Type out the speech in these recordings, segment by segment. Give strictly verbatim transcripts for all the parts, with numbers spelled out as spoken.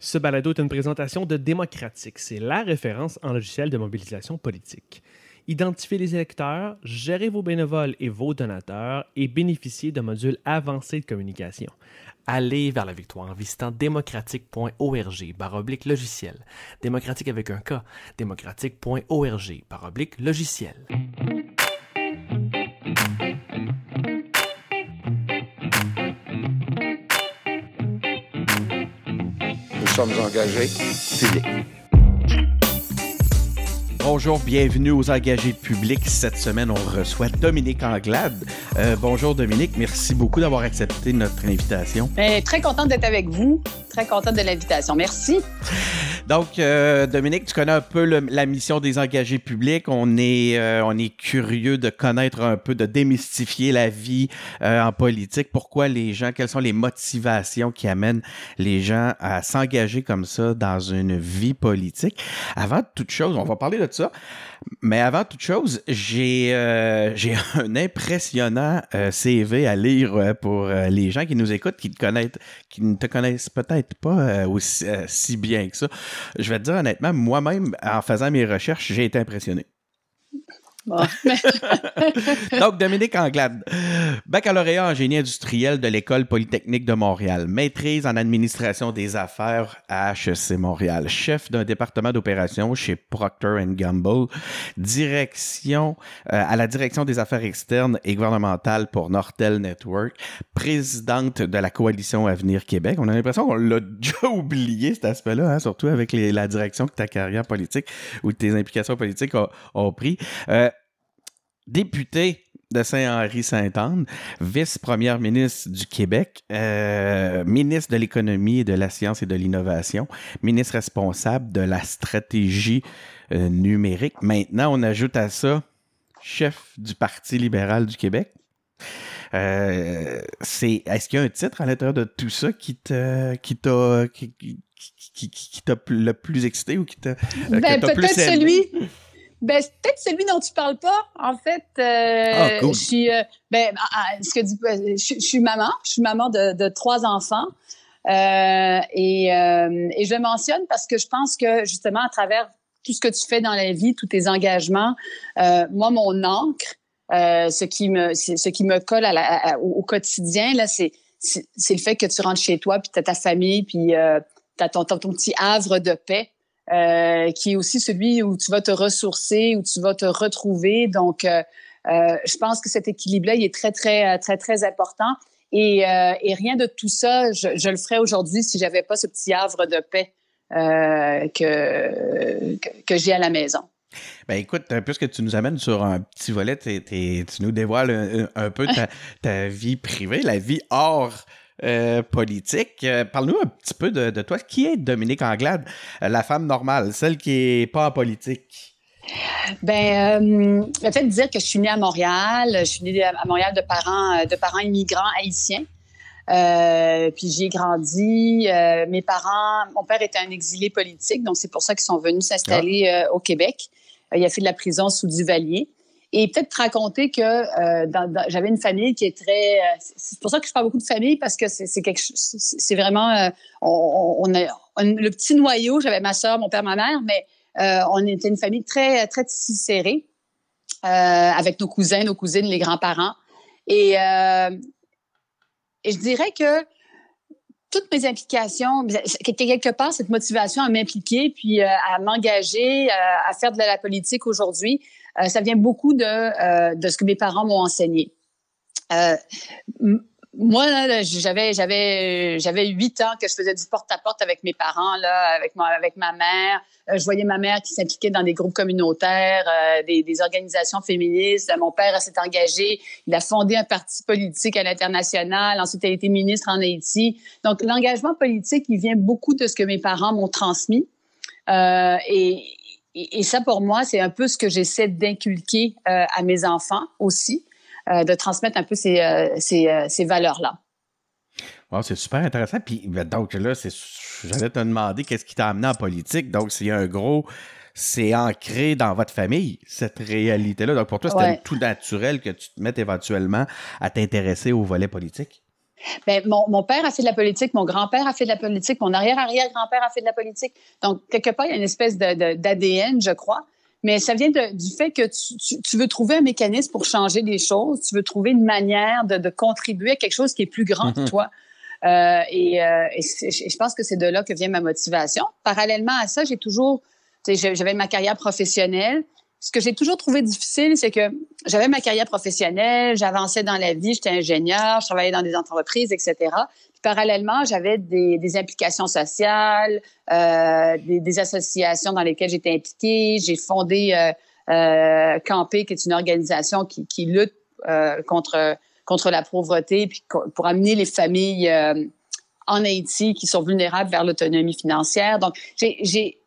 Ce balado est une présentation de Démocratique. C'est la référence en logiciel de mobilisation politique. Identifiez les électeurs, gérez vos bénévoles et vos donateurs et bénéficiez d'un module avancé de communication. Allez vers la victoire en visitant démocratique point org barre oblique logiciel. Démocratique avec un K. démocratique point org barre oblique logiciel. Nous sommes engagés publics. Bonjour, bienvenue aux Engagés de public. Cette semaine, on reçoit Dominique Anglade. Euh, bonjour Dominique, merci beaucoup d'avoir accepté notre invitation. Bien, très contente d'être avec vous, très contente de l'invitation. Merci. Donc, euh, Dominique, tu connais un peu le, la mission des engagés publics. On est, euh, on est curieux de connaître un peu, de démystifier la vie euh, en politique. Pourquoi les gens, quelles sont les motivations qui amènent les gens à s'engager comme ça dans une vie politique? Avant toute chose, on va parler de ça, mais avant toute chose, j'ai, euh, j'ai un impressionnant euh, C V à lire euh, pour euh, les gens qui nous écoutent, qui, te connaissent, qui ne te connaissent peut-être pas euh, aussi, euh, si bien que ça. Je vais te dire honnêtement, moi-même, en faisant mes recherches, j'ai été impressionné. Bon. Donc, Dominique Anglade, baccalauréat en génie industriel de l'École polytechnique de Montréal, maîtrise en administration des affaires à H E C Montréal, chef d'un département d'opération chez Procter and Gamble, direction euh, à la direction des affaires externes et gouvernementales pour Nortel Network, présidente de la Coalition Avenir Québec. On a l'impression qu'on l'a déjà oublié cet aspect-là, hein, surtout avec les, la direction que ta carrière politique ou tes implications politiques ont, ont pris. Euh, Député de Saint-Henri-Saint-Anne, vice-première ministre du Québec, euh, ministre de l'économie et de la science et de l'innovation, ministre responsable de la stratégie euh, numérique. Maintenant, on ajoute à ça chef du Parti libéral du Québec. Euh, c'est, est-ce qu'il y a un titre à l'intérieur de tout ça qui, te, qui t'a qui, qui, qui, qui t'a le plus excité ou qui t'a, ben, que t'a plus aimé? Celui... Ben, c'est peut-être celui dont tu parles pas. En fait, euh, oh, cool. je suis, euh, ben, ce que tu, je, je suis maman. Je suis maman de, de trois enfants. Euh, et, euh, et je le mentionne parce que je pense que, justement, à travers tout ce que tu fais dans la vie, tous tes engagements, euh, moi, mon ancre, euh, ce qui me, ce qui me colle à la, à, au quotidien, là, c'est, c'est, c'est le fait que tu rentres chez toi, puis t'as ta famille, puis euh, t'as ton, ton, ton petit havre de paix. Euh, qui est aussi celui où tu vas te ressourcer, où tu vas te retrouver. Donc, euh, euh, je pense que cet équilibre-là, il est très, très, très, très important. Et, euh, et rien de tout ça, je, je le ferais aujourd'hui si j'avais pas ce petit havre de paix euh, que, que, que j'ai à la maison. Ben écoute, puisque tu nous amènes sur un petit volet, t'es, t'es, tu nous dévoiles un, un peu ta, ta vie privée, la vie hors... Euh, politique. Euh, parle-nous un petit peu de, de toi. Qui est Dominique Anglade, la femme normale, celle qui n'est pas en politique? Bien, euh, peut-être dire que je suis née à Montréal. Je suis née à Montréal de parents, de parents immigrants haïtiens. Euh, puis j'y ai grandi. Euh, mes parents, mon père était un exilé politique, donc c'est pour ça qu'ils sont venus s'installer ah. euh, au Québec. Euh, il a fait de la prison sous Duvalier. Et peut-être te raconter que euh, dans, dans, j'avais une famille qui est très... Euh, c'est pour ça que je parle beaucoup de famille, parce que c'est, c'est quelque chose... C'est, c'est vraiment... Euh, on, on, a, on a le petit noyau, j'avais ma soeur, mon père, ma mère, mais euh, on était une famille très, très serrée, euh, avec nos cousins, nos cousines, les grands-parents. Et, euh, et je dirais que toutes mes implications, quelque part, cette motivation à m'impliquer, puis euh, à m'engager, euh, à faire de la politique aujourd'hui, Euh, ça vient beaucoup de, euh, de ce que mes parents m'ont enseigné. Euh, m- moi, là, j'avais, j'avais, j'avais huit ans que je faisais du porte-à-porte avec mes parents, là, avec, moi, avec ma mère. Euh, je voyais ma mère qui s'impliquait dans des groupes communautaires, euh, des, des organisations féministes. Mon père s'est engagé. Il a fondé un parti politique à l'international. Ensuite, il a été ministre en Haïti. Donc, l'engagement politique, il vient beaucoup de ce que mes parents m'ont transmis. Euh, et... Et ça, pour moi, c'est un peu ce que j'essaie d'inculquer euh, à mes enfants aussi, euh, de transmettre un peu ces, euh, ces, euh, ces valeurs-là. Wow, c'est super intéressant. Puis donc là, c'est, j'allais te demander qu'est-ce qui t'a amené en politique. Donc, c'est un gros... C'est ancré dans votre famille, cette réalité-là. Donc, pour toi, c'était ouais. tout naturel que tu te mettes éventuellement à t'intéresser au volet politique. Bien, mon, mon père a fait de la politique, mon grand-père a fait de la politique, mon arrière-arrière-grand-père a fait de la politique. Donc, quelque part, il y a une espèce de, de, d'A D N, je crois. Mais ça vient de, du fait que tu, tu, tu veux trouver un mécanisme pour changer les choses. Tu veux trouver une manière de, de contribuer à quelque chose qui est plus grand mm-hmm. que toi. Euh, et, euh, et, et je pense que c'est de là que vient ma motivation. Parallèlement à ça, j'ai toujours... J'avais ma carrière professionnelle. Ce que j'ai toujours trouvé difficile, c'est que j'avais ma carrière professionnelle, j'avançais dans la vie, j'étais ingénieure, je travaillais dans des entreprises, et cetera. Puis, parallèlement, j'avais des, des implications sociales, euh, des, des associations dans lesquelles j'étais impliquée. J'ai fondé euh, euh, Campé, qui est une organisation qui, qui lutte euh, contre, contre la pauvreté puis pour amener les familles euh, en Haïti qui sont vulnérables vers l'autonomie financière. Donc, j'ai, j'ai,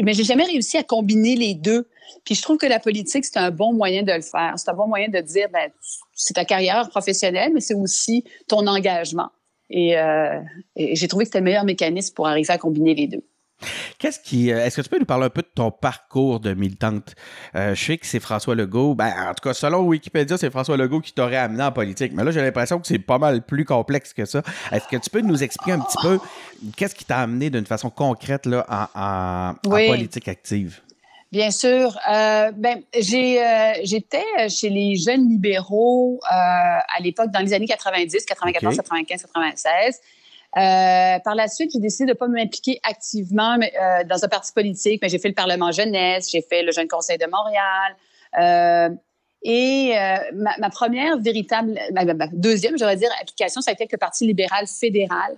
mais j'ai jamais réussi à combiner les deux. Puis je trouve que la politique, c'est un bon moyen de le faire. C'est un bon moyen de dire, ben, c'est ta carrière professionnelle, mais c'est aussi ton engagement. Et, euh, et j'ai trouvé que c'était le meilleur mécanisme pour arriver à combiner les deux. Qu'est-ce qui, est-ce que tu peux nous parler un peu de ton parcours de militante? Euh, je sais que c'est François Legault, ben, en tout cas, selon Wikipédia, c'est François Legault qui t'aurait amené en politique. Mais là, j'ai l'impression que c'est pas mal plus complexe que ça. Est-ce que tu peux nous expliquer un petit peu qu'est-ce qui t'a amené d'une façon concrète là, en, en, oui. en politique active? Bien sûr. Euh, ben, j'ai, euh, j'étais chez les jeunes libéraux euh, à l'époque, dans les années quatre-vingt-dix, quatre-vingt-quatorze, okay. quatre-vingt-quinze, quatre-vingt-seize. Euh, par la suite, j'ai décidé de ne pas m'impliquer activement mais, euh, dans un parti politique. Mais j'ai fait le Parlement jeunesse, j'ai fait le Jeune Conseil de Montréal. Euh, et euh, ma, ma première véritable, ma, ma deuxième, j'aurais dire, application, ça a été avec le Parti libéral fédéral.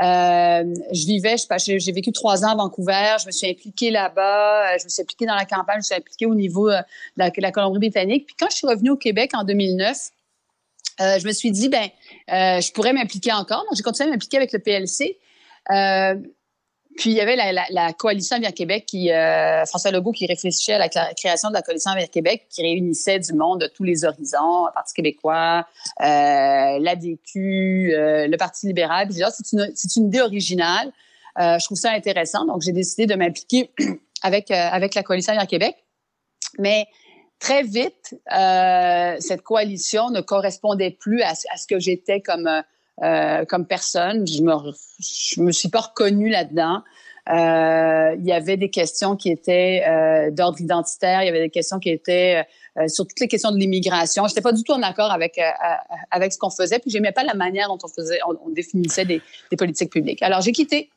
Euh, je vivais, je, j'ai, j'ai vécu trois ans à Vancouver, je me suis impliquée là-bas, je me suis impliquée dans la campagne, je me suis impliquée au niveau de la, de la Colombie-Britannique. Puis quand je suis revenue au Québec en deux mille neuf, euh, je me suis dit, ben, euh, je pourrais m'impliquer encore. Donc, j'ai continué à m'impliquer avec le P L C. Euh, puis, il y avait la, la, la Coalition Avenir Québec, qui, euh, François Legault qui réfléchissait à la création de la Coalition Avenir Québec, qui réunissait du monde de tous les horizons, le Parti québécois, euh, l'A D Q, euh, le Parti libéral. Puis, genre, c'est, une, c'est une idée originale. Euh, je trouve ça intéressant. Donc, j'ai décidé de m'impliquer avec, euh, avec la Coalition Avenir Québec. Mais très vite, euh, cette coalition ne correspondait plus à, à ce que j'étais comme... Euh, Euh, comme personne, je me, je me suis pas reconnue là-dedans. Euh, il y avait des questions qui étaient euh, d'ordre identitaire, il y avait des questions qui étaient euh, sur toutes les questions de l'immigration. J'étais pas du tout en accord avec euh, avec ce qu'on faisait, puis j'aimais pas la manière dont on faisait, on, on définissait des, des politiques publiques. Alors j'ai quitté,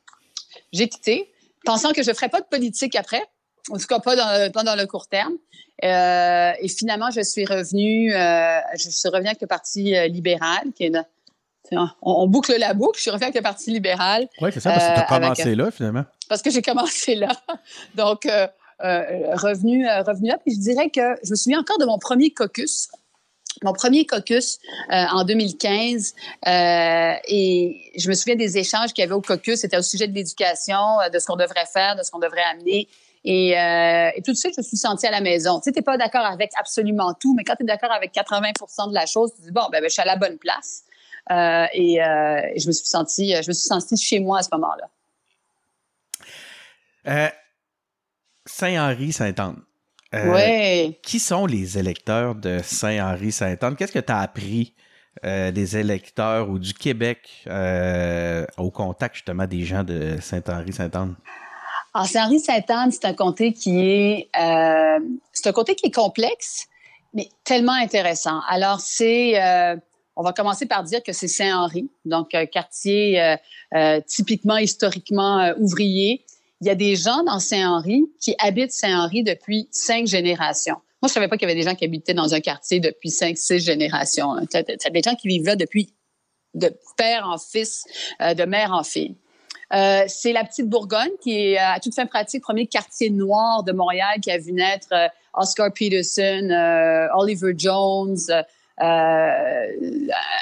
j'ai quitté, pensant que je ferais pas de politique après, en tout cas pas dans, pas dans le court terme. Euh, et finalement, je suis revenue, euh, je suis revenue avec le Parti libéral, qui est une, On, on boucle la boucle, je suis revenue avec le Parti libéral. Oui, c'est ça, parce que tu as commencé avec, là, finalement. Parce que j'ai commencé là. Donc, euh, euh, revenue, euh, revenue là. Puis je dirais que je me souviens encore de mon premier caucus, mon premier caucus euh, en deux mille quinze. Euh, et je me souviens des échanges qu'il y avait au caucus. C'était au sujet de l'éducation, de ce qu'on devrait faire, de ce qu'on devrait amener. Et, euh, et tout de suite, je me suis sentie à la maison. Tu sais, t'es pas d'accord avec absolument tout, mais quand t'es d'accord avec quatre-vingts pour cent de la chose, tu dis, bon, ben, ben, je suis à la bonne place. Euh, et euh, je me suis sentie, je me suis sentie chez moi à ce moment-là. Euh, Saint-Henri-Saint-Anne. Euh, oui. Qui sont les électeurs de Saint-Henri-Saint-Anne? Qu'est-ce que tu as appris euh, des électeurs ou du Québec euh, au contact justement des gens de Saint-Henri-Saint-Anne? Alors, Saint-Henri-Saint-Anne, c'est un comté qui est, euh, c'est un comté qui est complexe, mais tellement intéressant. Alors, c'est... Euh, On va commencer par dire que c'est Saint-Henri, donc un quartier euh, euh, typiquement, historiquement euh, ouvrier. Il y a des gens dans Saint-Henri qui habitent Saint-Henri depuis cinq générations. Moi, je savais pas qu'il y avait des gens qui habitaient dans un quartier depuis cinq, six générations. Il y a des gens qui vivent là depuis de père en fils, euh, de mère en fille. Euh, c'est la Petite Bourgogne qui est à toute fin pratique le premier quartier noir de Montréal qui a vu naître euh, Oscar Peterson, euh, Oliver Jones... Euh, Euh,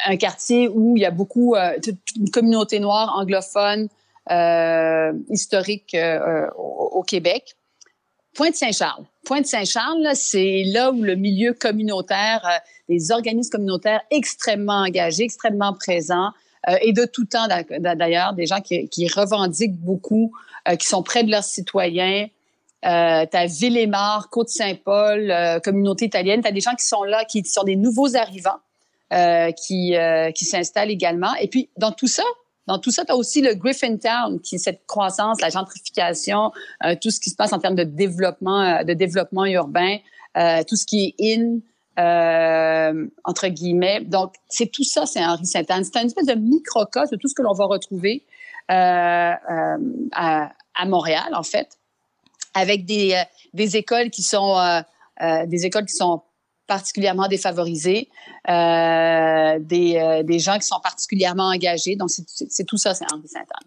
un quartier où il y a beaucoup euh, une communauté noire anglophone euh, historique euh, au, au Québec. Pointe-Saint-Charles. Pointe-Saint-Charles, là, c'est là où le milieu communautaire, euh, les organismes communautaires extrêmement engagés, extrêmement présents euh, et de tout temps d'ailleurs, des gens qui, qui revendiquent beaucoup, euh, qui sont près de leurs citoyens. Euh, t'as Ville-Marie, Côte Saint-Paul, euh, communauté italienne. T'as des gens qui sont là, qui sont des nouveaux arrivants, euh, qui, euh, qui s'installe également. Et puis, dans tout ça, Dans tout ça, tu as aussi le Griffintown, qui cette croissance, la gentrification, euh, tout ce qui se passe en termes de développement, euh, de développement urbain, euh, tout ce qui est in, euh, entre guillemets. Donc, c'est tout ça, c'est Saint-Henri-Saint-Anne. C'est une espèce de microcosme de tout ce que l'on va retrouver euh, euh, à, à Montréal, en fait, avec des, euh, des écoles qui sont euh, euh, des écoles qui sont particulièrement défavorisés, euh, des, euh, des gens qui sont particulièrement engagés. Donc, c'est, c'est, c'est tout ça, c'est Saint-Henri-Saint-Anne.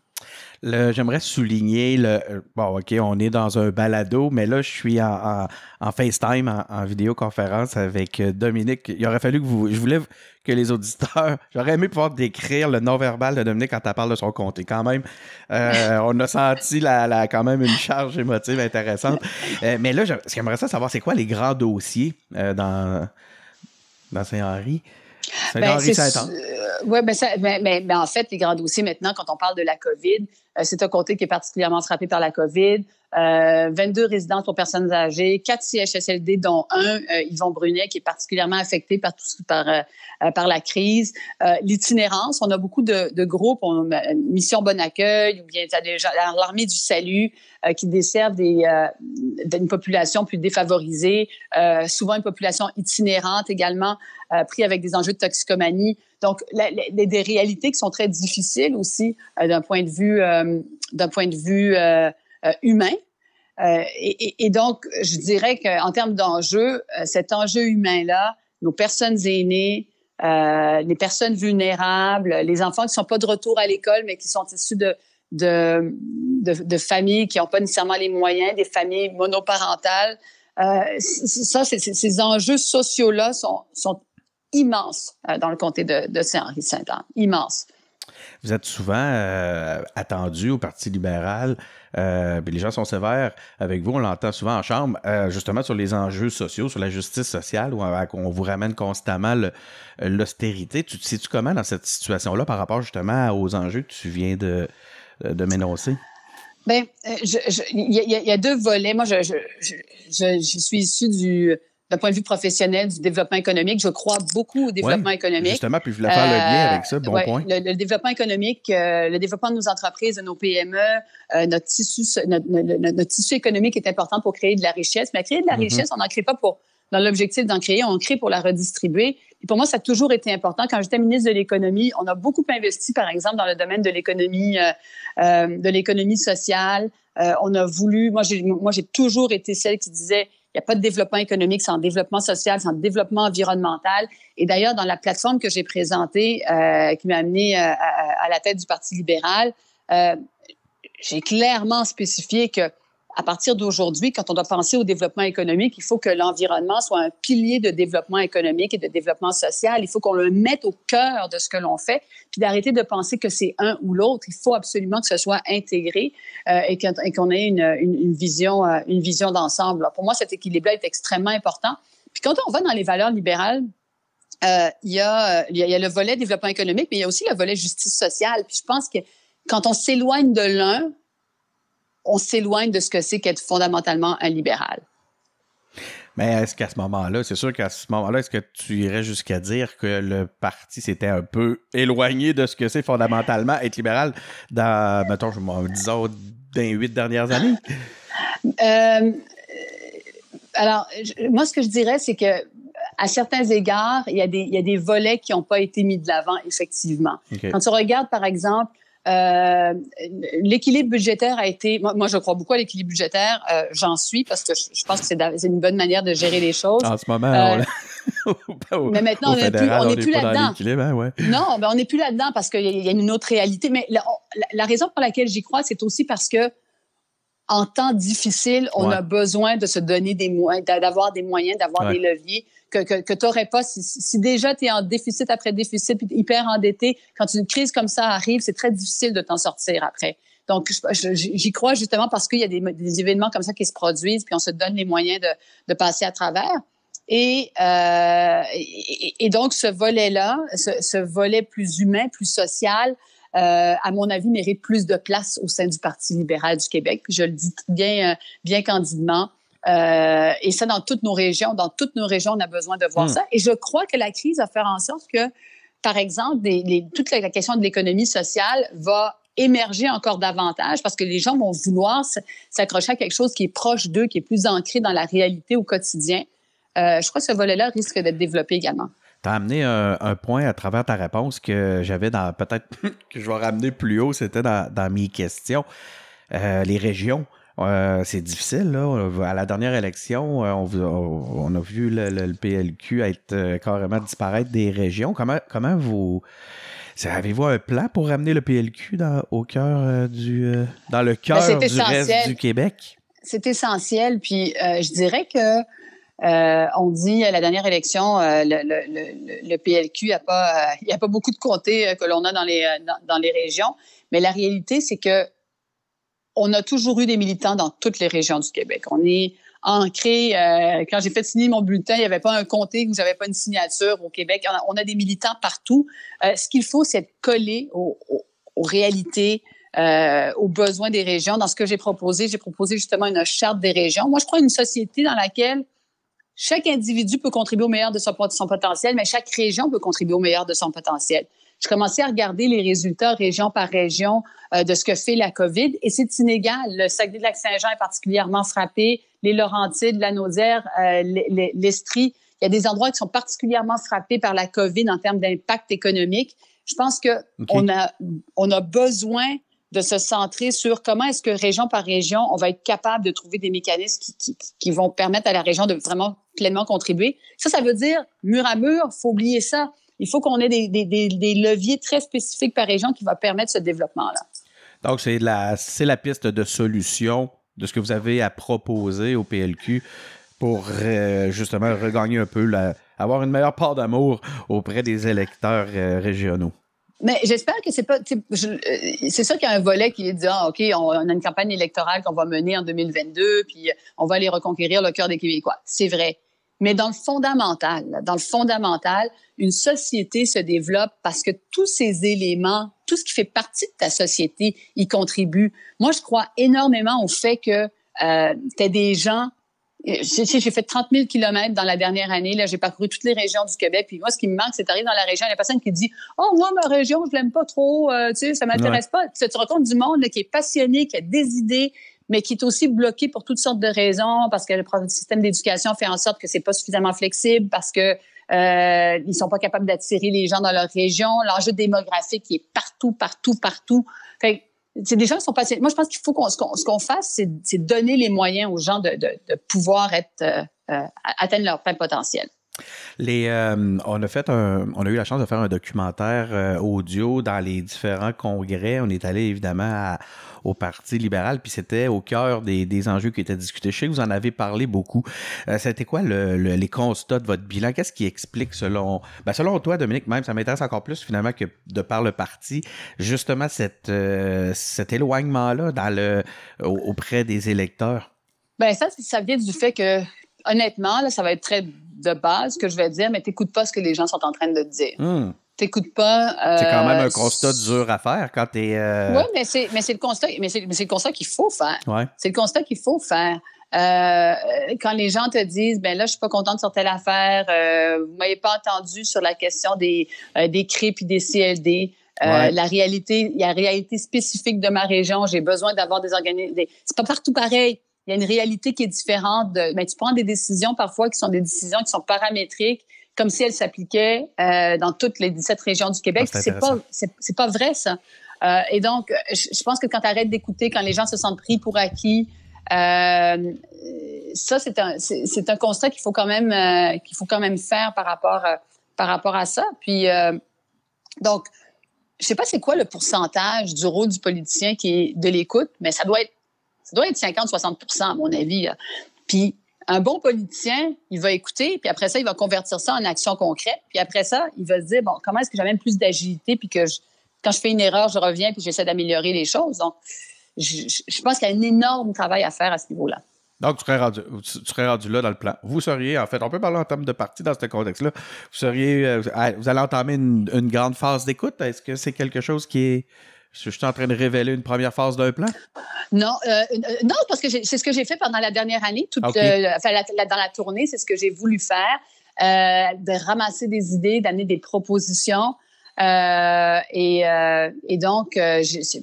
Le, j'aimerais souligner, le, bon, OK, on est dans un balado, mais là, je suis en, en, en FaceTime, en, en vidéoconférence avec Dominique. Il aurait fallu que vous, je voulais que les auditeurs, j'aurais aimé pouvoir décrire le non-verbal de Dominique quand elle parle de son comté. Quand même, euh, on a senti la, la, quand même une charge émotive intéressante. Euh, mais là, j'aimerais ça savoir, c'est quoi les grands dossiers euh, dans, dans Saint-Henri? Saint-Henri-Saint-Anne. Oui, mais, mais, mais, mais en fait, les grands dossiers maintenant, quand on parle de la COVID, euh, c'est un comté qui est particulièrement frappé par la COVID. Euh, vingt-deux résidences pour personnes âgées, quatre C H S L D, dont un, euh, Yvon Brunet, qui est particulièrement affecté par, tout, par, euh, par la crise. Euh, l'itinérance, on a beaucoup de, de groupes, on, Mission Bon Accueil, ou bien l'Armée du Salut, euh, qui desservent des, euh, une population plus défavorisée, euh, souvent une population itinérante également, euh, pris avec des enjeux de toxicomanie. Donc, la, la, des réalités qui sont très difficiles aussi euh, d'un point de vue, euh, d'un point de vue euh, euh, humain. Euh, et, et donc, je dirais qu'en termes d'enjeux, euh, cet enjeu humain-là, nos personnes aînées, euh, les personnes vulnérables, les enfants qui ne sont pas de retour à l'école, mais qui sont issus de, de, de, de familles qui n'ont pas nécessairement les moyens, des familles monoparentales, euh, ça, c'est, c'est, ces enjeux sociaux-là sont, sont immense euh, dans le comté de, de Saint-Henri-Saint-Anne. Immense. Vous êtes souvent euh, attendu au Parti libéral. Euh, les gens sont sévères avec vous. On l'entend souvent en chambre, euh, justement sur les enjeux sociaux, sur la justice sociale, où on vous ramène constamment le, l'austérité. Tu te situes comment dans cette situation-là par rapport justement aux enjeux que tu viens de, de m'énoncer? Bien, il y, y a deux volets. Moi, je, je, je, je, je suis issue du... d'un point de vue professionnel, du développement économique. Je crois beaucoup au développement ouais, économique. Justement, puis je voulais faire le lien avec ça, bon ouais, point. Le, le développement économique, euh, le développement de nos entreprises, de nos P M E, euh, notre, tissu, notre, notre, notre tissu économique est important pour créer de la richesse. Mais créer de la mm-hmm. richesse, on n'en crée pas pour dans l'objectif d'en créer, on crée pour la redistribuer. Et pour moi, ça a toujours été important. Quand j'étais ministre de l'économie, on a beaucoup investi, par exemple, dans le domaine de l'économie, euh, euh, de l'économie sociale. Euh, on a voulu... Moi j'ai, moi, j'ai toujours été celle qui disait... Il n'y a pas de développement économique sans développement social, sans développement environnemental. Et d'ailleurs, dans la plateforme que j'ai présentée, euh, qui m'a amenée euh, à, à la tête du Parti libéral, euh, j'ai clairement spécifié que à partir d'aujourd'hui, quand on doit penser au développement économique, il faut que l'environnement soit un pilier de développement économique et de développement social. Il faut qu'on le mette au cœur de ce que l'on fait, puis d'arrêter de penser que c'est un ou l'autre. Il faut absolument que ce soit intégré euh, et, que, et qu'on ait une, une, une, vision, euh, une vision d'ensemble. Alors pour moi, cet équilibre-là est extrêmement important. Puis quand on va dans les valeurs libérales, euh, il y a, il y a, il y a le volet développement économique, mais il y a aussi le volet justice sociale. Puis je pense que quand on s'éloigne de l'un, on s'éloigne de ce que c'est qu'être fondamentalement un libéral. Mais est-ce qu'à ce moment-là, c'est sûr qu'à ce moment-là, est-ce que tu irais jusqu'à dire que le parti s'était un peu éloigné de ce que c'est fondamentalement être libéral dans, mettons, je m'en dis, dans les huit dernières années? euh, alors, je, moi, ce que je dirais, c'est que à certains égards, il y a des, il y a des volets qui n'ont pas été mis de l'avant, effectivement. Okay. Quand tu regardes, par exemple, Euh, l'équilibre budgétaire a été... Moi, moi, je crois beaucoup à l'équilibre budgétaire. Euh, j'en suis parce que je, je pense que c'est, c'est une bonne manière de gérer les choses. En ce moment, euh, on au, mais maintenant, on n'est plus, on on est plus là-dedans. Hein, ouais. Non, ben, on n'est plus là-dedans parce qu'il y, y a une autre réalité. Mais la, la, la raison pour laquelle j'y crois, c'est aussi parce que en temps difficile, on ouais. a besoin de se donner des moyens, d'avoir des moyens, d'avoir ouais. des leviers que, que, que tu n'aurais pas. Si, si déjà tu es en déficit après déficit, puis hyper endetté, quand une crise comme ça arrive, c'est très difficile de t'en sortir après. Donc, je, j'y crois justement parce qu'il y a des, des événements comme ça qui se produisent, puis on se donne les moyens de, de passer à travers. Et, euh, et, et donc, ce volet-là, ce, ce volet plus humain, plus social, Euh, à mon avis, mérite plus de place au sein du Parti libéral du Québec. Je le dis bien, bien candidement. Euh, et ça, dans toutes nos régions, dans toutes nos régions, on a besoin de voir mmh. ça. Et je crois que la crise va faire en sorte que, par exemple, des, les, toute la question de l'économie sociale va émerger encore davantage parce que les gens vont vouloir s'accrocher à quelque chose qui est proche d'eux, qui est plus ancré dans la réalité au quotidien. Euh, je crois que ce volet-là risque d'être développé également. Tu as amené un, un point à travers ta réponse que j'avais dans, peut-être que je vais ramener plus haut, c'était dans, dans mes questions. Euh, les régions, euh, c'est difficile, là. À la dernière élection, on, on a vu le, le, le P L Q être euh, carrément disparaître des régions. Comment, comment vous... Avez-vous un plan pour ramener le P L Q dans, au cœur euh, du, euh, dans le cœur du essentiel. Reste du Québec? C'est essentiel. Puis euh, je dirais que euh, on dit à la dernière élection, euh, le, le, le, le P L Q a pas, il euh, n'y a pas beaucoup de comtés euh, que l'on a dans les dans, dans les régions. Mais la réalité, c'est que on a toujours eu des militants dans toutes les régions du Québec. On est ancré. Euh, quand j'ai fait signer mon bulletin, il n'y avait pas un comté où je n'avais pas une signature au Québec. On a, on a des militants partout. Euh, ce qu'il faut, c'est être collé au, au, aux réalités, euh, aux besoins des régions. Dans ce que j'ai proposé, j'ai proposé justement une charte des régions. Moi, je crois une société dans laquelle chaque individu peut contribuer au meilleur de son, de son potentiel, mais chaque région peut contribuer au meilleur de son potentiel. Je commençais à regarder les résultats région par région euh, de ce que fait la COVID et c'est inégal. Le Saguenay-Lac-Saint-Jean est particulièrement frappé, les Laurentides, la Naudière, euh, l'Estrie. Il y a des endroits qui sont particulièrement frappés par la COVID en termes d'impact économique. Je pense qu'on okay. a, on a besoin de se centrer sur comment est-ce que région par région, on va être capable de trouver des mécanismes qui, qui, qui vont permettre à la région de vraiment pleinement contribuer. Ça, ça veut dire mur à mur, il faut oublier ça. Il faut qu'on ait des, des, des, des leviers très spécifiques par région qui vont permettre ce développement-là. Donc, c'est la, c'est la piste de solution de ce que vous avez à proposer au P L Q pour euh, justement regagner un peu, la, avoir une meilleure part d'amour auprès des électeurs euh, régionaux. Mais j'espère que c'est pas... Je, euh, c'est sûr qu'il y a un volet qui est dit « Ah, OK, on, on a une campagne électorale qu'on va mener en deux mille vingt-deux, puis on va aller reconquérir le cœur des Québécois. » C'est vrai. Mais dans le fondamental, dans le fondamental, une société se développe parce que tous ces éléments, tout ce qui fait partie de ta société, y contribue. Moi, je crois énormément au fait que euh, tu as des gens... J'ai, j'ai fait trente mille kilomètres dans la dernière année. Là, j'ai parcouru toutes les régions du Québec. Puis moi, ce qui me manque, c'est d'arriver dans la région. Il y a une personne qui dit « Oh, moi, ma région, je l'aime pas trop. Euh, tu sais, ça m'intéresse ouais. pas. » Tu te rends compte du monde là, qui est passionné, qui a des idées, mais qui est aussi bloqué pour toutes sortes de raisons, parce que le système d'éducation fait en sorte que c'est pas suffisamment flexible, parce que euh, ils sont pas capables d'attirer les gens dans leur région. L'enjeu démographique est partout, partout, partout. Fait que, c'est des gens qui sont passionnés. Moi, je pense qu'il faut qu'on ce qu'on, ce qu'on fasse, c'est, c'est donner les moyens aux gens de, de, de pouvoir être euh, euh, atteindre leur plein potentiel. Les, euh, on a fait un, on a eu la chance de faire un documentaire euh, audio dans les différents congrès. On est allé évidemment à, au Parti libéral, puis c'était au cœur des, des enjeux qui étaient discutés. Je sais que vous en avez parlé beaucoup. Euh, c'était quoi le, le, les constats de votre bilan? Qu'est-ce qui explique selon, ben selon toi, Dominique, même, ça m'intéresse encore plus finalement que de par le parti, justement cette, euh, cet éloignement-là dans le, auprès des électeurs? Bien, ça, ça vient du fait que, honnêtement, là, ça va être très de base que je vais dire, mais t'écoutes pas ce que les gens sont en train de te dire. Mmh. T'écoutes pas... Euh, c'est quand même un constat dur à faire quand t'es... Euh... Oui, mais c'est, mais c'est le constat, mais c'est, mais c'est le constat qu'il faut faire. Ouais. C'est le constat qu'il faut faire. Euh, quand les gens te disent, ben là, je suis pas contente sur telle affaire, euh, vous m'avez pas entendu sur la question des, euh, des C R I P et des C L D... Euh, ouais. La réalité, la réalité spécifique de ma région, j'ai besoin d'avoir des organismes... Des... C'est pas partout pareil. Il y a une réalité qui est différente. De, mais tu prends des décisions parfois qui sont des décisions qui sont paramétriques, comme si elles s'appliquaient euh, dans toutes les dix-sept régions du Québec. Ah, c'est, c'est, pas, c'est, c'est pas vrai, ça. Euh, et donc, je, je pense que quand tu arrêtes d'écouter, quand les gens se sentent pris pour acquis, euh, ça, c'est un, c'est, c'est un constat qu'il faut quand même, euh, qu'il faut quand même faire par rapport, euh, par rapport à ça. Puis, euh, donc, je sais pas c'est quoi le pourcentage du rôle du politicien qui est de l'écoute, mais ça doit être Ça doit être cinquante à soixante pour cent, à mon avis. Puis, un bon politicien, il va écouter, puis après ça, il va convertir ça en action concrète. Puis après ça, il va se dire, bon, comment est-ce que j'amène plus d'agilité, puis que je, quand je fais une erreur, je reviens, puis j'essaie d'améliorer les choses. Donc, je, je pense qu'il y a un énorme travail à faire à ce niveau-là. Donc, tu serais, rendu, tu serais rendu là dans le plan. Vous seriez, en fait, on peut parler en termes de parti dans ce contexte-là, vous seriez, vous allez entamer une, une grande phase d'écoute. Est-ce que c'est quelque chose qui est... Je suis en train de révéler une première phase d'un plan? Non, euh, non parce que j'ai, c'est ce que j'ai fait pendant la dernière année. Toute, okay. euh, enfin, la, la, dans la tournée, c'est ce que j'ai voulu faire, euh, de ramasser des idées, d'amener des propositions. Euh, et, euh, et donc, euh, je, c'est,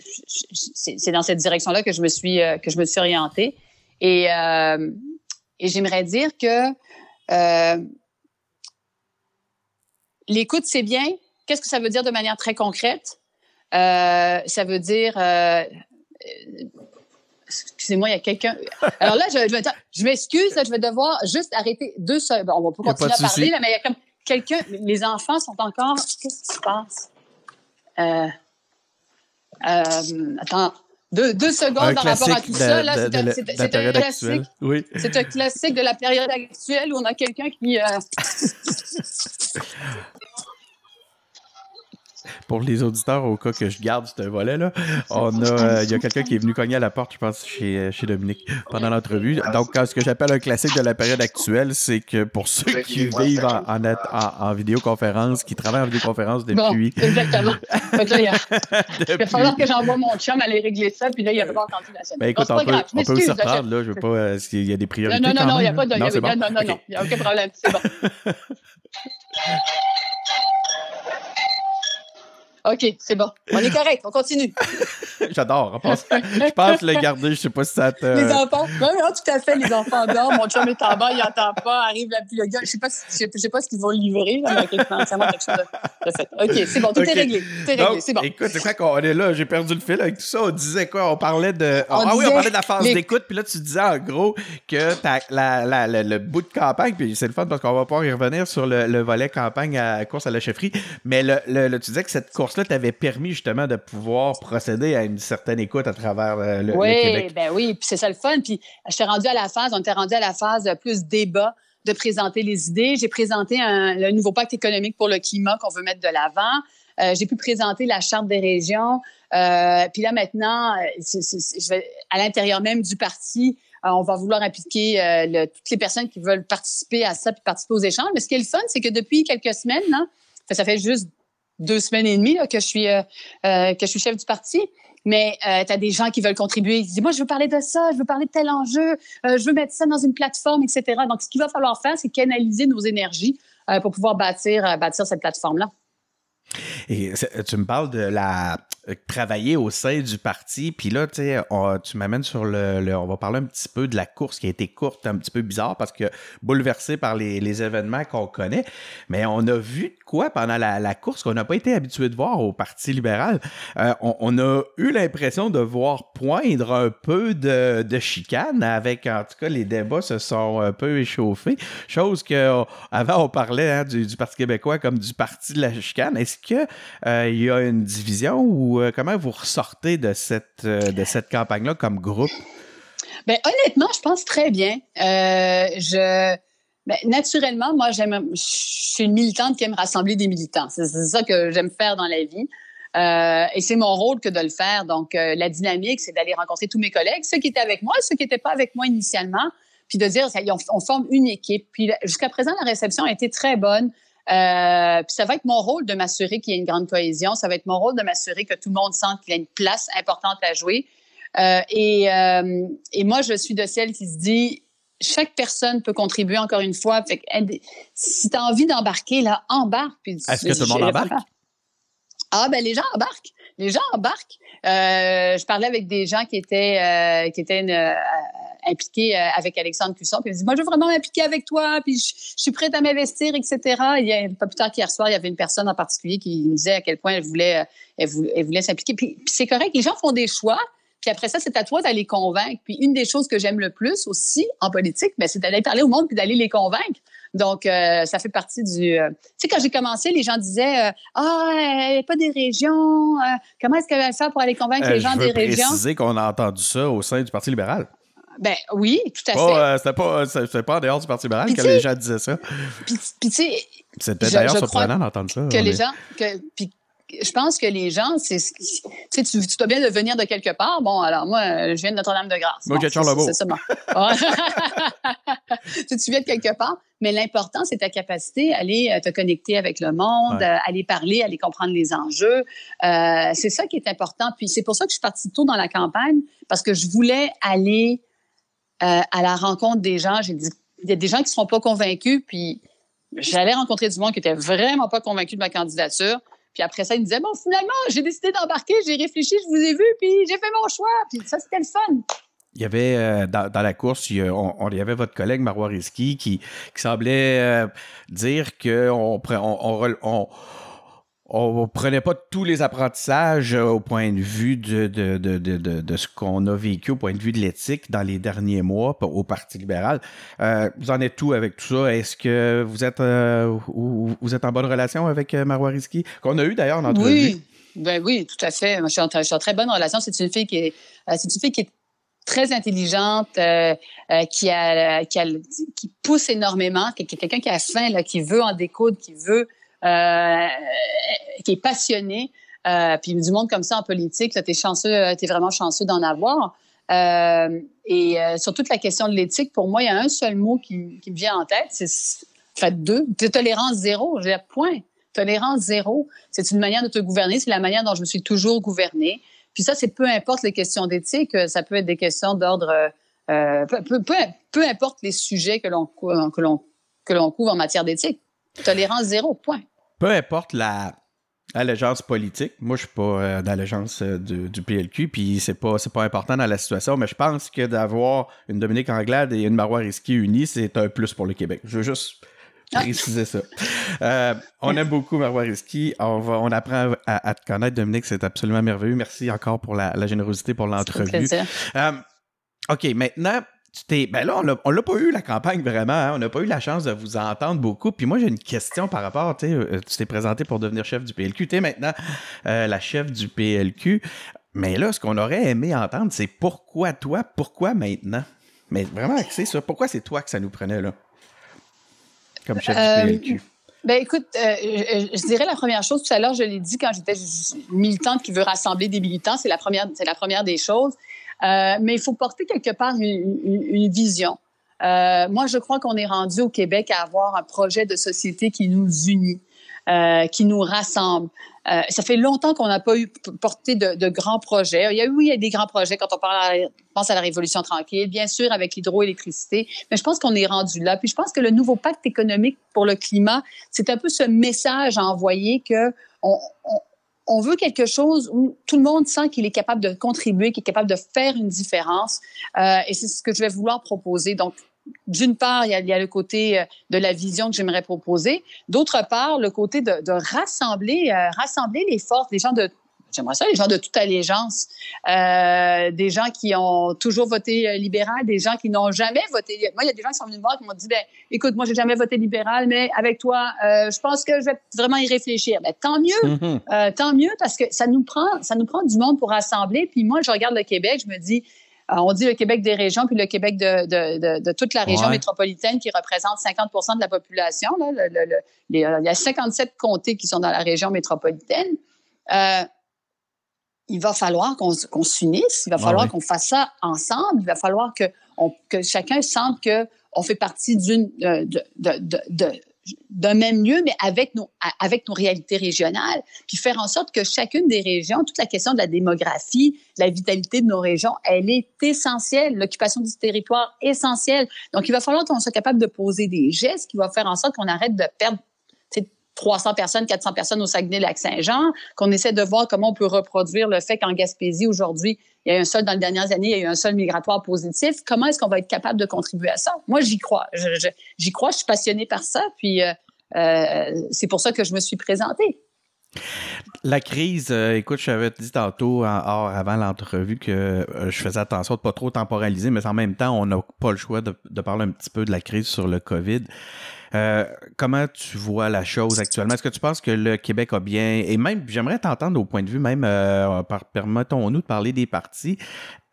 c'est, c'est dans cette direction-là que je me suis, euh, que je me suis orientée. Et, euh, et j'aimerais dire que euh, l'écoute, c'est bien. Qu'est-ce que ça veut dire de manière très concrète? Euh, ça veut dire... Euh, excusez-moi, il y a quelqu'un... Alors là, je, je, je m'excuse, là, je vais devoir juste arrêter deux secondes. Bon, on va pas continuer à parler, là, mais il y a comme quelqu'un... Les enfants sont encore... Qu'est-ce qui se passe? Euh, euh, attends, deux, deux secondes par rapport à tout de, ça. Là, de, c'est, de, un, c'est, de, c'est un classique. Oui. C'est un classique de la période actuelle où on a quelqu'un qui... Euh... Pour les auditeurs, au cas que je garde ce volet-là, on a, il y a quelqu'un qui est venu cogner à la porte, je pense, chez, chez Dominique pendant l'entrevue. Donc, ce que j'appelle un classique de la période actuelle, c'est que pour ceux qui vivent en, en, en, en vidéoconférence, qui travaillent en vidéoconférence depuis... Bon, exactement. Donc là, il, a... depuis... il va falloir que j'envoie mon chum aller régler ça, puis là, il n'y a pas entendu la chaîne. Ben écoute, bon, on, peut, on peut se reprendre, là, je ne veux pas... Euh, s'il y a des priorités Non, non, non, non, il n'y a pas de... Non, bon. non, non, okay. non, il n'y a aucun problème, c'est bon. OK, c'est bon. On est correct, on continue. J'adore. On pense, je pense le garder, je ne sais pas si ça te... Les enfants, non, non, tout à fait, les enfants dorment. Mon chum est en bas, il n'entend pas, arrive la pluie. Je ne sais pas, si, je sais pas ce qu'ils vont livrer, là, mais c'est vraiment quelque chose de, de fait. OK, c'est bon, tout okay. est réglé. Tout est réglé, donc, c'est bon. Écoute, c'est quoi qu'on est là, j'ai perdu le fil avec tout ça. On disait quoi? On parlait de... On ah disait, oui, on parlait de la phase les... d'écoute, puis là, tu disais en gros que t'as la, la, la, le bout de campagne, puis c'est le fun parce qu'on va pouvoir y revenir sur le, le volet campagne à course à la chefferie, mais le, le, le, tu disais que cette course là t'avais permis justement de pouvoir procéder à une certaine écoute à travers euh, le, oui, le Québec. Oui, ben oui, puis c'est ça le fun. Puis je suis rendue à la phase, on était rendu à la phase de plus débat, de présenter les idées. J'ai présenté un, le nouveau pacte économique pour le climat qu'on veut mettre de l'avant. Euh, j'ai pu présenter la charte des régions. Euh, puis là maintenant, c'est, c'est, c'est, je vais, à l'intérieur même du parti, euh, on va vouloir impliquer euh, le, toutes les personnes qui veulent participer à ça puis participer aux échanges. Mais ce qui est le fun, c'est que depuis quelques semaines, là, ça fait juste deux semaines et demie là, que, je suis, euh, euh, que je suis chef du parti, mais euh, tu as des gens qui veulent contribuer, qui disent « Moi, je veux parler de ça, je veux parler de tel enjeu, euh, je veux mettre ça dans une plateforme, et cetera » Donc, ce qu'il va falloir faire, c'est canaliser nos énergies euh, pour pouvoir bâtir, euh, bâtir cette plateforme-là. Et tu me parles de la travailler au sein du parti, puis là, tu sais, on, tu m'amènes sur le, le... On va parler un petit peu de la course qui a été courte, un petit peu bizarre, parce que bouleversée par les, les événements qu'on connaît, mais on a vu de quoi pendant la, la course qu'on n'a pas été habitué de voir au Parti libéral. Euh, on, on a eu l'impression de voir poindre un peu de, de chicane, avec, en tout cas, les débats se sont un peu échauffés, chose qu'avant, on, on parlait hein, du, du Parti québécois comme du Parti de la chicane. Est-ce qu'il euh, y a une division ou euh, comment vous ressortez de cette, euh, de cette campagne-là comme groupe? Bien, honnêtement, je pense très bien. Euh, je, bien, naturellement, moi, j'aime, je suis une militante qui aime rassembler des militants. C'est, c'est ça que j'aime faire dans la vie. Euh, et c'est mon rôle que de le faire. Donc, euh, la dynamique, c'est d'aller rencontrer tous mes collègues, ceux qui étaient avec moi, ceux qui n'étaient pas avec moi initialement, puis de dire, on, on forme une équipe. Puis jusqu'à présent, la réception a été très bonne. Euh, puis ça va être mon rôle de m'assurer qu'il y ait une grande cohésion. Ça va être mon rôle de m'assurer que tout le monde sente qu'il y a une place importante à jouer. Euh, et, euh, et moi, je suis de celle qui se dit, chaque personne peut contribuer encore une fois. Fait que, si tu as envie d'embarquer, là, embarque. Puis, est-ce que tout le monde embarque? Pas. Ah, ben les gens embarquent. Les gens embarquent. Euh, je parlais avec des gens qui étaient, euh, qui étaient une, euh, impliqués euh, avec Alexandre Cusson. Puis il me dit, moi, je veux vraiment m'impliquer avec toi. Puis je, je suis prête à m'investir, et cetera. Il y a, pas plus tard qu'hier soir, il y avait une personne en particulier qui me disait à quel point elle voulait, elle voulait, elle voulait s'impliquer. Puis, puis c'est correct. Les gens font des choix. Puis après ça, c'est à toi d'aller convaincre. Puis une des choses que j'aime le plus aussi en politique, bien, c'est d'aller parler au monde puis d'aller les convaincre. Donc, euh, ça fait partie du... Euh, tu sais, quand j'ai commencé, les gens disaient euh, « Ah, elle n'est pas des régions. Euh, comment est-ce qu'elle va faire pour aller convaincre euh, les gens des régions? » Je veux préciser qu'on a entendu ça au sein du Parti libéral. Ben oui, tout à fait. Euh, c'était, pas, c'était pas en dehors du Parti libéral que les gens disaient ça. Puis, puis tu sais... C'était d'ailleurs je, je surprenant d'entendre ça. Que mais... les gens... Que, puis, je pense que les gens, c'est, tu, tu dois bien de venir de quelque part. Bon, alors moi, je viens de Notre-Dame-de-Grâce. Moi, bon, c'est, c'est, c'est ça. Bon. tu, tu viens de quelque part. Mais l'important, c'est ta capacité à aller te connecter avec le monde, ouais. aller parler, aller comprendre les enjeux. Euh, c'est ça qui est important. Puis c'est pour ça que je suis partie tôt dans la campagne, parce que je voulais aller euh, à la rencontre des gens. J'ai dit, il y a des gens qui ne seront pas convaincus, puis j'allais rencontrer du monde qui n'était vraiment pas convaincu de ma candidature. Puis après ça, ils me disaient « Bon, finalement, j'ai décidé d'embarquer, j'ai réfléchi, je vous ai vu, puis j'ai fait mon choix. » Puis ça, c'était le fun. Il y avait, euh, dans, dans la course, il y, on, on, il y avait votre collègue Marwah Rizqy qui, qui semblait euh, dire qu'on... On, on, on, on ne prenait pas tous les apprentissages au point de vue de, de, de, de, de, de ce qu'on a vécu, au point de vue de l'éthique dans les derniers mois au Parti libéral. Euh, vous en êtes où avec tout ça? Est-ce que vous êtes, euh, vous êtes en bonne relation avec Marwah Rizqy? Qu'on a eu d'ailleurs en entrevue. Oui, ben oui, tout à fait. Moi, je suis en, je suis en très bonne relation. C'est une fille qui est, euh, c'est une fille qui est très intelligente, euh, euh, qui, a, qui, a, qui pousse énormément, qui est quelqu'un qui a faim, là, qui veut en découdre, qui veut... Euh, qui est passionné, euh, puis du monde comme ça en politique, là, t'es chanceux, t'es vraiment chanceux d'en avoir. Euh, et euh, sur toute la question de l'éthique, pour moi, il y a un seul mot qui, qui me vient en tête, c'est en fait deux, de tolérance zéro, je veux dire, point, tolérance zéro. C'est une manière de te gouverner, c'est la manière dont je me suis toujours gouvernée. Puis ça, c'est peu importe les questions d'éthique, ça peut être des questions d'ordre, euh, peu, peu, peu, peu importe les sujets que l'on, que l'on, que l'on couvre en matière d'éthique, tolérance zéro, point. Peu importe la allégeance politique, moi je suis pas euh, d'allégeance euh, du, du P L Q, puis c'est pas c'est pas important dans la situation, mais je pense que d'avoir une Dominique Anglade et une Marwah Rizqy unies, c'est un plus pour le Québec. Je veux juste préciser ça. Euh, on aime beaucoup Marwah Rizqy, on va on apprend à, à te connaître, Dominique, c'est absolument merveilleux. Merci encore pour la, la générosité, pour l'entrevue. C'est un plaisir. Euh, OK, maintenant. Tu t'es, ben là, on l'a, on l'a pas eu la campagne vraiment, hein? On n'a pas eu la chance de vous entendre beaucoup. Puis moi, j'ai une question par rapport, tu sais, tu t'es présenté pour devenir chef du P L Q, tu es maintenant euh, la chef du P L Q. Mais là, ce qu'on aurait aimé entendre, c'est pourquoi toi, pourquoi maintenant? Mais vraiment axé sur pourquoi c'est toi que ça nous prenait là, comme chef euh, du P L Q. Ben écoute, euh, je, je dirais la première chose, tout à l'heure, je l'ai dit quand j'étais militante qui veut rassembler des militants, c'est la première, c'est la première des choses. Euh, mais il faut porter quelque part une, une, une vision. Euh, moi, je crois qu'on est rendu au Québec à avoir un projet de société qui nous unit, euh, qui nous rassemble. Euh, ça fait longtemps qu'on n'a pas eu porté de, de grands projets. Il y a, oui, il y a des grands projets quand on parle à, pense à la Révolution tranquille, bien sûr, avec l'hydroélectricité, mais je pense qu'on est rendu là. Puis je pense que le nouveau pacte économique pour le climat, c'est un peu ce message à envoyer que on, on On veut quelque chose où tout le monde sent qu'il est capable de contribuer, qu'il est capable de faire une différence. Euh, et c'est ce que je vais vouloir proposer. Donc, d'une part, il y a, il y a le côté de la vision que j'aimerais proposer. D'autre part, le côté de, de rassembler, euh, rassembler les forces, les gens de, j'aimerais ça, les gens de toute allégeance, euh, des gens qui ont toujours voté libéral, des gens qui n'ont jamais voté. Moi, il y a des gens qui sont venus me voir qui m'ont dit, ben, écoute, moi, j'ai jamais voté libéral, mais avec toi, euh, je pense que je vais vraiment y réfléchir. Ben, tant mieux, mm-hmm. euh, tant mieux, parce que ça nous prend, ça nous prend du monde pour rassembler. Puis moi, je regarde le Québec, je me dis, euh, on dit le Québec des régions, puis le Québec de, de, de, de toute la région ouais. métropolitaine qui représente cinquante pour cent de la population. Là, le, le, le, les, euh, il y a cinquante-sept comtés qui sont dans la région métropolitaine. Euh, Il va falloir qu'on, qu'on s'unisse, il va falloir ah oui. qu'on fasse ça ensemble, il va falloir que, on, que chacun sente qu'on fait partie d'une, euh, de, de, de, de, d'un même lieu, mais avec nos, avec nos réalités régionales, puis faire en sorte que chacune des régions, toute la question de la démographie, de la vitalité de nos régions, elle est essentielle, l'occupation du territoire essentielle. Donc, il va falloir qu'on soit capable de poser des gestes qui vont faire en sorte qu'on arrête de perdre trois cents personnes, quatre cents personnes au Saguenay-Lac-Saint-Jean, qu'on essaie de voir comment on peut reproduire le fait qu'en Gaspésie, aujourd'hui, il y a eu un sol dans les dernières années, il y a eu un sol migratoire positif. Comment est-ce qu'on va être capable de contribuer à ça? Moi, j'y crois. Je, je, j'y crois, je suis passionnée par ça, puis euh, euh, c'est pour ça que je me suis présentée. La crise, euh, écoute, je t'avais dit tantôt, en, or, avant l'entrevue, que euh, je faisais attention de ne pas trop temporaliser, mais en même temps, on n'a pas le choix de, de parler un petit peu de la crise sur le COVID. Euh, comment tu vois la chose actuellement? Est-ce que tu penses que le Québec a bien... Et même, j'aimerais t'entendre au point de vue même, euh, par, permettons-nous de parler des partis.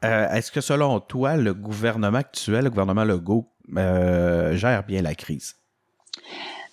Euh, est-ce que selon toi, le gouvernement actuel, le gouvernement Legault, euh, gère bien la crise?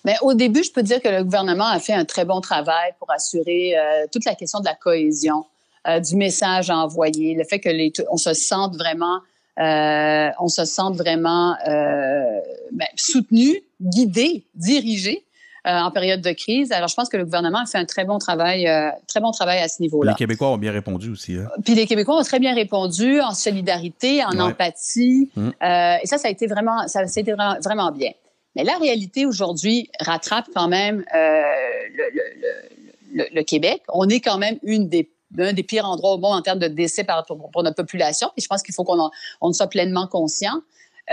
Bien, au début, je peux dire que le gouvernement a fait un très bon travail pour assurer euh, toute la question de la cohésion, euh, du message à envoyer, le fait que les, on se sente vraiment euh, on se sente vraiment euh, ben, soutenu, guidé, dirigé euh, en période de crise. Alors, je pense que le gouvernement a fait un très bon travail, euh, très bon travail à ce niveau-là. Les Québécois ont bien répondu aussi. Hein? Puis les Québécois ont très bien répondu en solidarité, en ouais. empathie. Mmh. Euh, et ça, ça a été vraiment, ça, ça a été vraiment, vraiment bien. Mais la réalité aujourd'hui rattrape quand même euh, le, le, le, le Québec. On est quand même une des d'un des pires endroits au monde en termes de décès par, pour, pour notre population. Et je pense qu'il faut qu'on en, on soit pleinement conscient.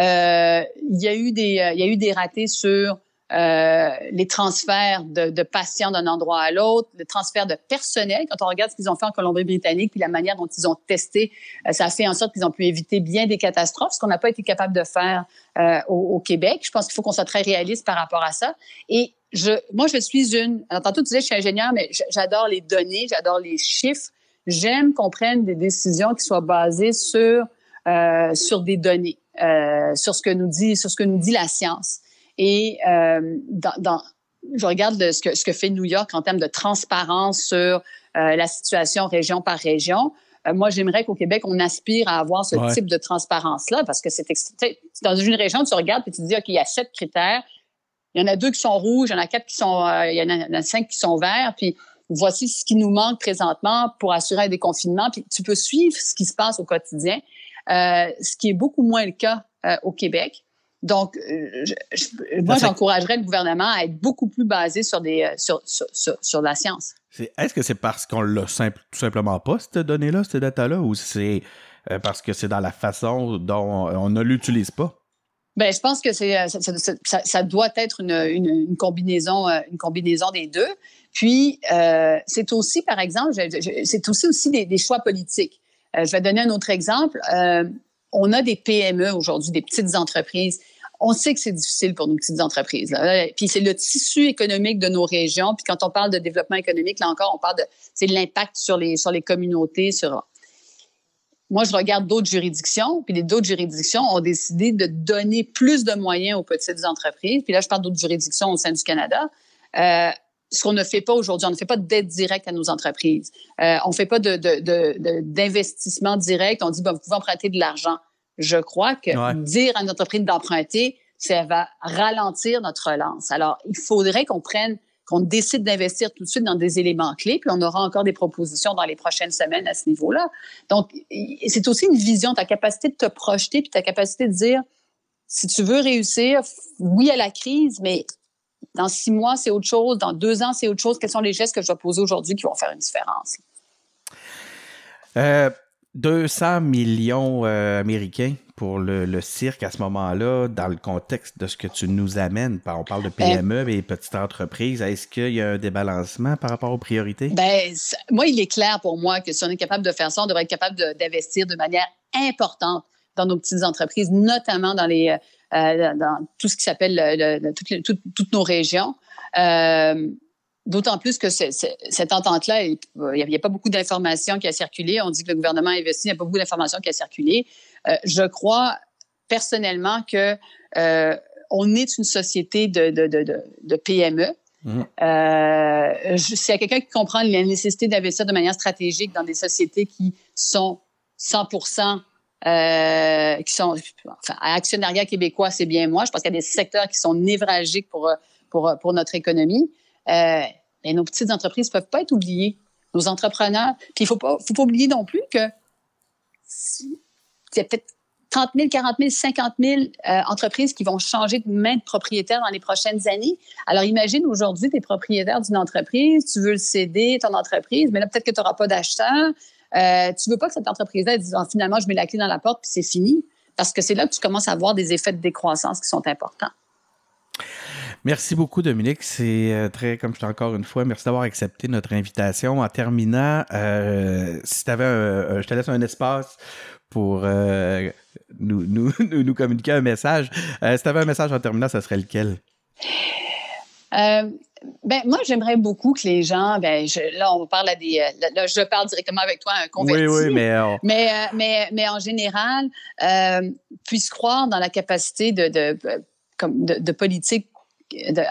Euh, il y a eu des, il y a eu des ratés sur euh, les transferts de, de patients d'un endroit à l'autre, le transfert de personnel. Quand on regarde ce qu'ils ont fait en Colombie-Britannique puis la manière dont ils ont testé, ça a fait en sorte qu'ils ont pu éviter bien des catastrophes, ce qu'on n'a pas été capable de faire euh, au, au Québec. Je pense qu'il faut qu'on soit très réaliste par rapport à ça. Et Je, moi, je suis une... Alors, tantôt, tu disais que je suis ingénieure, mais j'adore les données, j'adore les chiffres. J'aime qu'on prenne des décisions qui soient basées sur, euh, sur des données, euh, sur ce que nous dit, sur ce que nous dit la science. Et euh, dans, dans, je regarde le, ce, que, ce que fait New York en termes de transparence sur euh, la situation région par région. Moi, j'aimerais qu'au Québec, on aspire à avoir ce ouais. type de transparence-là, parce que c'est... Dans une région, tu regardes et tu te dis, OK, il y a sept critères. Il y en a deux qui sont rouges, il y en a quatre qui sont, euh, il y en a cinq qui sont verts. Puis voici ce qui nous manque présentement pour assurer un déconfinement. Puis tu peux suivre ce qui se passe au quotidien, euh, ce qui est beaucoup moins le cas euh, au Québec. Donc, euh, je, je, moi, j'encouragerais le gouvernement à être beaucoup plus basé sur des, euh, sur, sur, sur, sur la science. C'est, est-ce que c'est parce qu'on l'a simple, tout simplement pas, cette donnée-là, cette data-là, ou c'est euh, parce que c'est dans la façon dont on ne l'utilise pas? Ben, je pense que c'est ça, ça, ça doit être une, une, une combinaison, une combinaison des deux. Puis euh, c'est aussi, par exemple, je, je, c'est aussi aussi des, des choix politiques. Euh, je vais donner un autre exemple. Euh, on a des P M E aujourd'hui, des petites entreprises. On sait que c'est difficile pour nos petites entreprises. Là. Puis c'est le tissu économique de nos régions. Puis quand on parle de développement économique, là encore, on parle de c'est l'impact sur les sur les communautés, sur Moi, je regarde d'autres juridictions, puis les d'autres juridictions ont décidé de donner plus de moyens aux petites entreprises. Puis là, je parle d'autres juridictions au sein du Canada. Euh, ce qu'on ne fait pas aujourd'hui, on ne fait pas d'aide directe à nos entreprises. Euh, on ne fait pas de, de, de, de, d'investissement direct. On dit, ben, vous pouvez emprunter de l'argent. Je crois que ouais. dire à une entreprise d'emprunter, ça va ralentir notre relance. Alors, il faudrait qu'on prenne, qu'on décide d'investir tout de suite dans des éléments clés, puis on aura encore des propositions dans les prochaines semaines à ce niveau-là. Donc, c'est aussi une vision, ta capacité de te projeter, puis ta capacité de dire, si tu veux réussir, oui à la crise, mais dans six mois, c'est autre chose, dans deux ans, c'est autre chose. Quels sont les gestes que je dois poser aujourd'hui qui vont faire une différence? Euh, deux cents millions euh, américains pour le, le cirque à ce moment-là, dans le contexte de ce que tu nous amènes. On parle de P M E et petites entreprises. Est-ce qu'il y a un débalancement par rapport aux priorités? Bien, moi, il est clair pour moi que si on est capable de faire ça, on devrait être capable de, d'investir de manière importante dans nos petites entreprises, notamment dans, les, euh, dans tout ce qui s'appelle le, le, toutes, les, tout, toutes nos régions. Euh, D'autant plus que c'est, c'est, cette entente-là, il n'y a, a pas beaucoup d'informations qui a circulé. On dit que le gouvernement a investi, il n'y a pas beaucoup d'informations qui a circulé. Euh, je crois personnellement que euh, on est une société de, de, de, de, de P M E. Mmh. Euh, je, s'il y a quelqu'un qui comprend la nécessité d'investir de manière stratégique dans des sociétés qui sont cent pour cent euh, qui sont enfin, à actionnariat québécois, c'est bien moi. Je pense qu'il y a des secteurs qui sont névralgiques pour, pour, pour notre économie. Euh, mais nos petites entreprises ne peuvent pas être oubliées, nos entrepreneurs. Puis il ne faut pas, faut pas oublier non plus que il y a peut-être trente mille, quarante mille, cinquante mille euh, entreprises qui vont changer de main de propriétaire dans les prochaines années. Alors imagine aujourd'hui, tu es propriétaire d'une entreprise, tu veux le céder, ton entreprise, mais là peut-être que tu n'auras pas d'acheteur. Euh, tu ne veux pas que cette entreprise-là dise oh, « finalement, je mets la clé dans la porte puis c'est fini ». Parce que c'est là que tu commences à voir des effets de décroissance qui sont importants. Merci beaucoup, Dominique. C'est très, comme je t'ai encore une fois, merci d'avoir accepté notre invitation. En terminant, euh, si t'avais un, je te laisse un espace pour euh, nous, nous, nous communiquer un message. Euh, si t'avais un message en terminant, ça serait lequel? Euh, ben, moi, j'aimerais beaucoup que les gens, ben, je, là, on parle à des, là, là, je parle directement avec toi, un converti. Oui, oui, mais, on... mais, mais, mais en général, euh, puissent croire dans la capacité de, de, de, de politique de,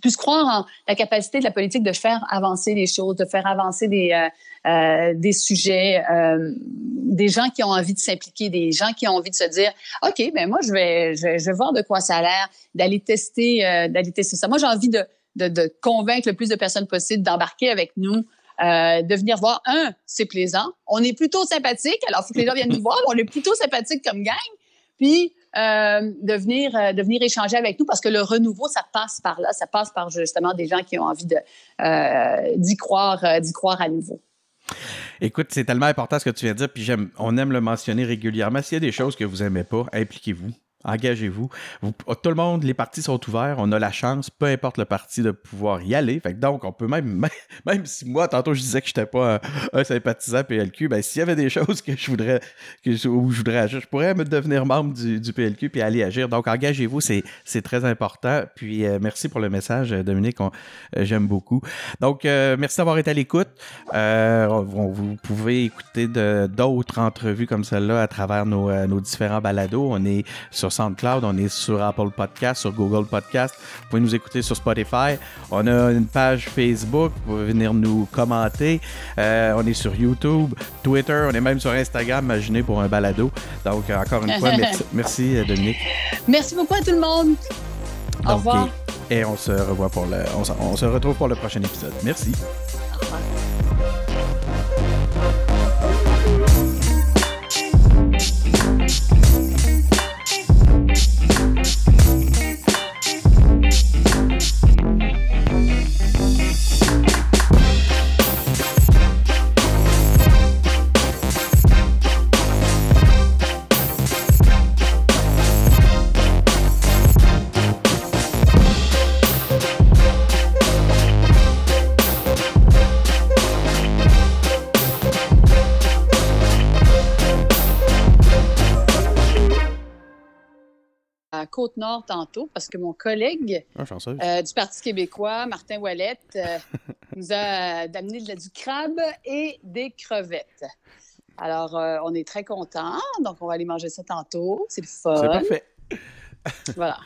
puisse croire en la capacité de la politique de faire avancer les choses, de faire avancer des, euh, euh, des sujets, euh, des gens qui ont envie de s'impliquer, des gens qui ont envie de se dire « OK, ben moi, je vais, je, je vais voir de quoi ça a l'air, d'aller tester, euh, d'aller tester ça. » Moi, j'ai envie de, de, de convaincre le plus de personnes possible d'embarquer avec nous, Euh, de venir voir, un, c'est plaisant. On est plutôt sympathique, alors il faut que les gens viennent nous voir, mais on est plutôt sympathique comme gang. Puis, euh, de, venir, euh, de venir échanger avec nous, parce que le renouveau, ça passe par là, ça passe par justement des gens qui ont envie de, euh, d'y croire, euh, d'y croire à nouveau. Écoute, c'est tellement important ce que tu viens de dire, puis j'aime, on aime le mentionner régulièrement. S'il y a des choses que vous n'aimez pas, impliquez-vous. Engagez-vous. Vous, tout le monde, les partis sont ouverts. On a la chance, peu importe le parti, de pouvoir y aller. Fait que donc, on peut même, même, même si moi, tantôt, je disais que je n'étais pas un, un sympathisant P L Q, ben s'il y avait des choses que je voudrais, que je, où je voudrais agir, je pourrais me devenir membre du, du P L Q puis aller agir. Donc, engagez-vous, c'est, c'est très important. Puis, euh, merci pour le message, Dominique. On, euh, j'aime beaucoup. Donc, euh, merci d'avoir été à l'écoute. Euh, on, vous pouvez écouter de, d'autres entrevues comme celle-là à travers nos, euh, nos différents balados. On est sur SoundCloud, on est sur Apple Podcast, sur Google Podcast. Vous pouvez nous écouter sur Spotify. On a une page Facebook. Vous pouvez venir nous commenter. Euh, on est sur YouTube, Twitter. On est même sur Instagram, imaginez, pour un balado. Donc, encore une fois, merci, merci, Dominique. Merci beaucoup à tout le monde. Au Donc, revoir. Et, et on se revoit pour le, on se, on se retrouve pour le prochain épisode. Merci. Au revoir. Côte-Nord tantôt, parce que mon collègue ah, euh, du Parti québécois, Martin Wallette, euh, nous a amené de la, du crabe et des crevettes. Alors, euh, on est très contents, donc on va aller manger ça tantôt. C'est le fun. C'est parfait. Voilà.